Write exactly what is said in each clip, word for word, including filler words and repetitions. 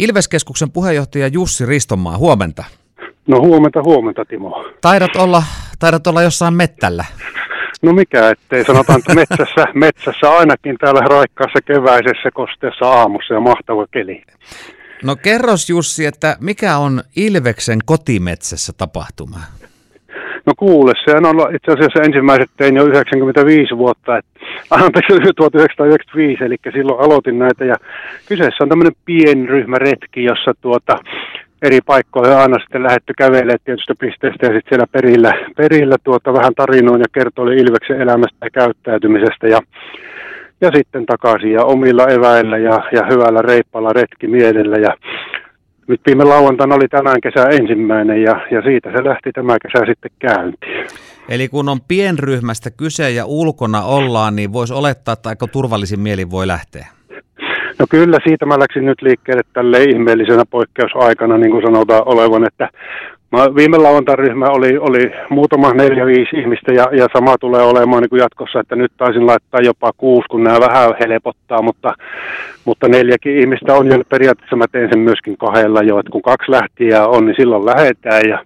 Ilveskeskuksen puheenjohtaja Jussi Ristonmaa, huomenta. No huomenta, huomenta Timo. Taidat olla, taidat olla jossain mettällä. No mikä ettei, sanotaan, että metsässä, metsässä ainakin täällä raikkaassa keväisessä kosteessa aamussa ja mahtava keli. No kerros Jussi, että mikä on Ilveksen kotimetsässä tapahtuma? No kuule, sehän on itse asiassa ensimmäiset tein jo yhdeksänkymmentäviisi vuotta, että anteeksi tuhatyhdeksänsataayhdeksänkymmentäviisi, eli silloin aloitin näitä, ja kyseessä on tämmöinen pienryhmäretki, jossa tuota eri paikkoihin aina sitten lähdetty kävelemään tietystä pisteestä ja sitten siellä perillä, perillä tuota vähän tarinoin ja kertoi Ilveksen elämästä ja käyttäytymisestä ja, ja sitten takaisin ja omilla eväillä ja, ja hyvällä reippaalla retkimielellä ja nyt viime lauantaina oli tänään kesä ensimmäinen ja, ja siitä se lähti tämä kesä sitten käyntiin. Eli kun on pienryhmästä kyse ja ulkona ollaan, niin voisi olettaa, että aika turvallisin mielin voi lähteä. No kyllä, siitä mä läksin nyt liikkeelle tälle ihmeellisenä poikkeusaikana, niin kuin sanotaan olevan, että mä, viime lauantaryhmä oli, oli muutama neljä, viisi ihmistä ja, ja sama tulee olemaan niin kuin jatkossa, että nyt taisin laittaa jopa kuusi, kun nämä vähän helpottaa, mutta, mutta neljäkin ihmistä on jo periaatteessa, mä teen sen myöskin kahdella jo, että kun kaksi lähtijää on, niin silloin lähdetään ja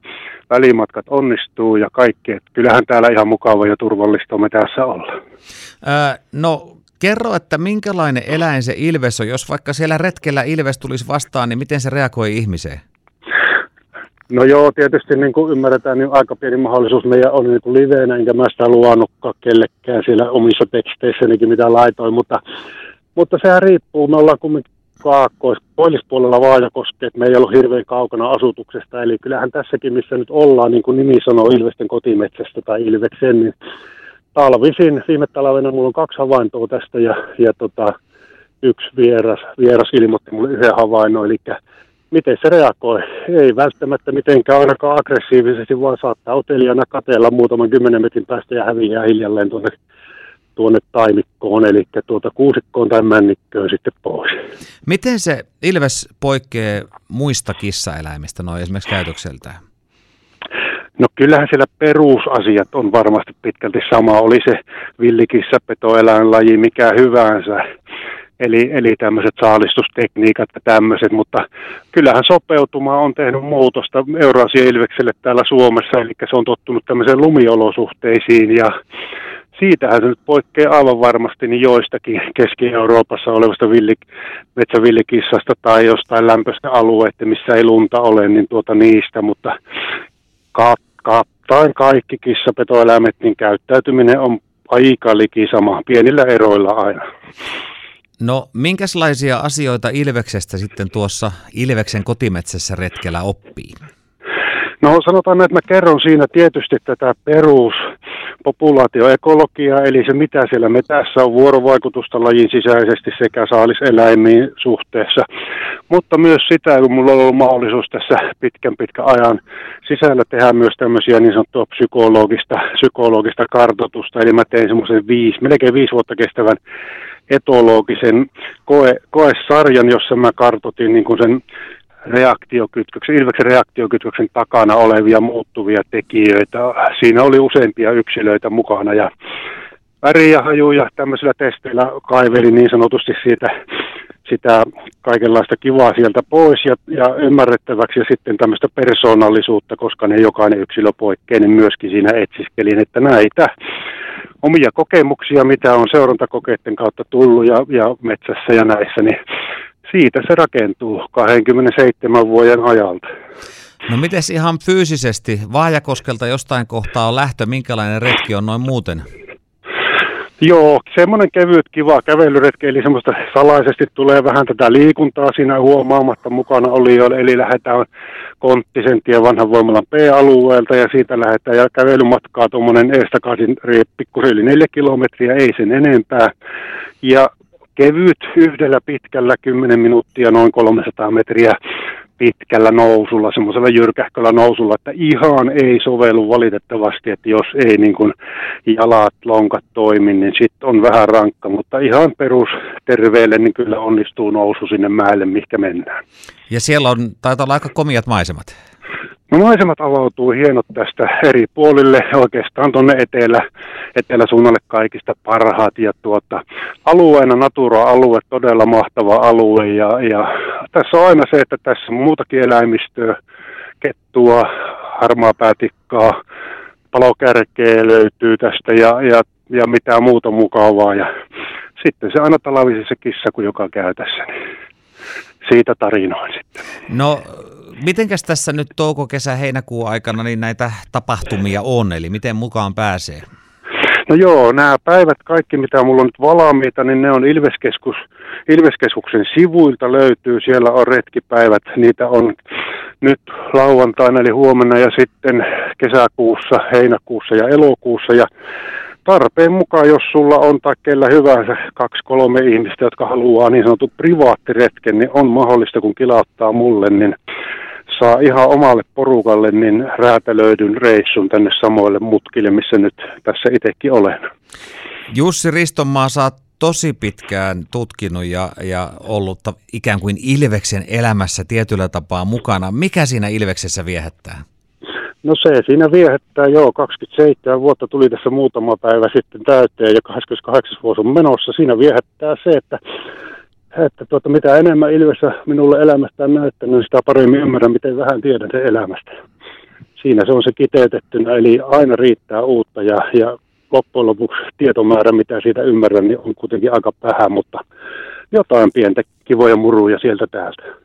välimatkat onnistuu ja kaikki, että kyllähän täällä ihan mukava ja turvallista me tässä ollaan. Äh, no... Kerro, että minkälainen eläin se ilves on. Jos vaikka siellä retkellä ilves tulisi vastaan, niin miten se reagoi ihmiseen? No joo, tietysti niin kuin ymmärretään, niin aika pieni mahdollisuus meidän on niin kuin liveenä, enkä mä sitä luvannutkaan kellekään siellä omissa teksteissänikin, mitä laitoin. Mutta, mutta sehän riippuu. Me ollaan kumminkin kaakkois, koillispuolella Vaajakoski, että me ei ollut hirveän kaukana asutuksesta. Eli kyllähän tässäkin, missä nyt ollaan, niin kuin nimi sanoo, Ilvesten kotimetsästä tai Ilveksen, niin talvisin, viime talvena mulla on kaksi havaintoa tästä ja, ja tota, yksi vieras, vieras ilmoitti mulle yhden havainnon, eli miten se reagoi? Ei välttämättä mitenkään ainakaan aggressiivisesti, vaan saattaa otelijana kateella muutaman kymmenen metrin päästä ja häviää hiljalleen tuonne, tuonne taimikkoon, eli tuota kuusikkoon tai männikköön sitten pois. Miten se ilves poikkeaa muista kissaeläimistä, noin esimerkiksi käytökseltään? No kyllähän siellä perusasiat on varmasti pitkälti sama, oli se villikissa, petoeläinlaji, mikä hyvänsä, eli, eli tämmöiset saalistustekniikat ja tämmöiset, mutta kyllähän sopeutuma on tehnyt muutosta Eurasian ilvekselle täällä Suomessa, eli se on tottunut tämmöiseen lumiolosuhteisiin ja siitähän se nyt poikkeaa aivan varmasti niin joistakin Keski-Euroopassa olevasta villik- metsävillikissasta tai jostain lämpöistä alueita, missä ei lunta ole, niin tuota niistä, mutta kattaen kaikki kissapetoeläimet, niin käyttäytyminen on aika liki sama, pienillä eroilla aina. No, minkälaisia asioita ilveksestä sitten tuossa Ilveksen kotimetsässä retkellä oppii? No, sanotaan, että mä kerron siinä tietysti tätä perus populaatioekologiaa, eli se mitä siellä metässä on vuorovaikutusta lajin sisäisesti sekä saaliseläimiin suhteessa, mutta myös sitä, kun mulla on ollut mahdollisuus tässä pitkän pitkän ajan sisällä tehdä myös tämmöisiä niin sanottua psykologista, psykologista kartoitusta, eli mä tein semmoisen viisi, melkein viisi vuotta kestävän etologisen koe, koesarjan, jossa mä kartoitin niin kuin sen reaktiokytköksen, ilveksen reaktiokytköksen takana olevia muuttuvia tekijöitä. Siinä oli useampia yksilöitä mukana ja väri ja hajuja tämmöisillä testeillä kaivelin niin sanotusti siitä, sitä kaikenlaista kivaa sieltä pois ja, ja ymmärrettäväksi ja sitten tämmöistä persoonallisuutta, koska ne jokainen yksilö poikkeaa, niin myöskin siinä etsiskelin, että näitä omia kokemuksia, mitä on seurantakokeiden kautta tullut ja, ja metsässä ja näissä, niin siitä se rakentuu kaksikymmentäseitsemän vuoden ajalta. No mites ihan fyysisesti? Vaajakoskelta jostain kohtaa on lähtö. Minkälainen retki on noin muuten? Joo, semmoinen kevyt, kiva kävelyretki. Eli semmoista salaisesti tulee vähän tätä liikuntaa siinä huomaamatta mukana olijoille. Eli lähdetään Konttisen tie vanhan voimalan P-alueelta ja siitä lähdetään ja kävelymatkaa tuommoinen E-stakasin rieppikku yli neljä kilometriä, ei sen enempää. Ja kevyt yhdellä pitkällä kymmenen minuuttia noin kolmesataa metriä pitkällä nousulla, semmoisella jyrkähköllä nousulla, että ihan ei sovellu valitettavasti, että jos ei niin kuin jalat, lonkat toimi, niin sitten on vähän rankka, mutta ihan perusterveelle niin kyllä onnistuu nousu sinne mäelle, mihinkä mennään. Ja siellä on, taitaa olla aika komiat maisemat. No maisemat avautuu hienot tästä eri puolille, oikeastaan tuonne etelä, eteläsuunnalle kaikista parhaat. Ja tuota, alueena Natura-alue, todella mahtava alue ja, ja tässä on aina se, että tässä on muutakin eläimistöä, kettua, harmaapäätikkaa, palokärkeä löytyy tästä ja, ja, ja mitään muuta mukavaa. Ja sitten se aina talvisin se kissa, kun joka käy tässä, niin siitä tarinoin sitten. No, mitenkäs tässä nyt touko, kesä, heinäkuun aikana niin näitä tapahtumia on, eli miten mukaan pääsee? No joo, nämä päivät, kaikki mitä mulla on nyt valmiita, niin ne on Ilveskeskus, Ilveskeskuksen sivuilta löytyy, siellä on retkipäivät, niitä on nyt lauantaina eli huomenna ja sitten kesäkuussa, heinäkuussa ja elokuussa ja tarpeen mukaan, jos sulla on tai kellä hyvänsä kaksi kolme ihmistä, jotka haluaa niin sanotun privaattiretken, niin on mahdollista kun kilauttaa mulle, niin saa ihan omalle porukalle niin räätälöidyn reissun tänne samoille mutkille, missä nyt tässä itsekin olen. Jussi Ristonmaa, sä oot tosi pitkään tutkinut ja, ja ollut ikään kuin Ilveksen elämässä tietyllä tapaa mukana. Mikä siinä Ilveksessä viehättää? No se siinä viehättää, joo, kaksikymmentäseitsemän vuotta tuli tässä muutama päivä sitten täyteen ja kaksikymmentäkahdeksan vuosi on menossa. Siinä viehättää se, että Että tuota, mitä enemmän Ilvessä minulle elämästä on näyttänyt, niin sitä paremmin ymmärrän, miten vähän tiedän sen elämästä. Siinä se on se kiteytettynä, eli aina riittää uutta ja, ja loppujen lopuksi tietomäärä, mitä siitä ymmärrän, niin on kuitenkin aika vähän, mutta jotain pientä kivoja muruja sieltä täältä.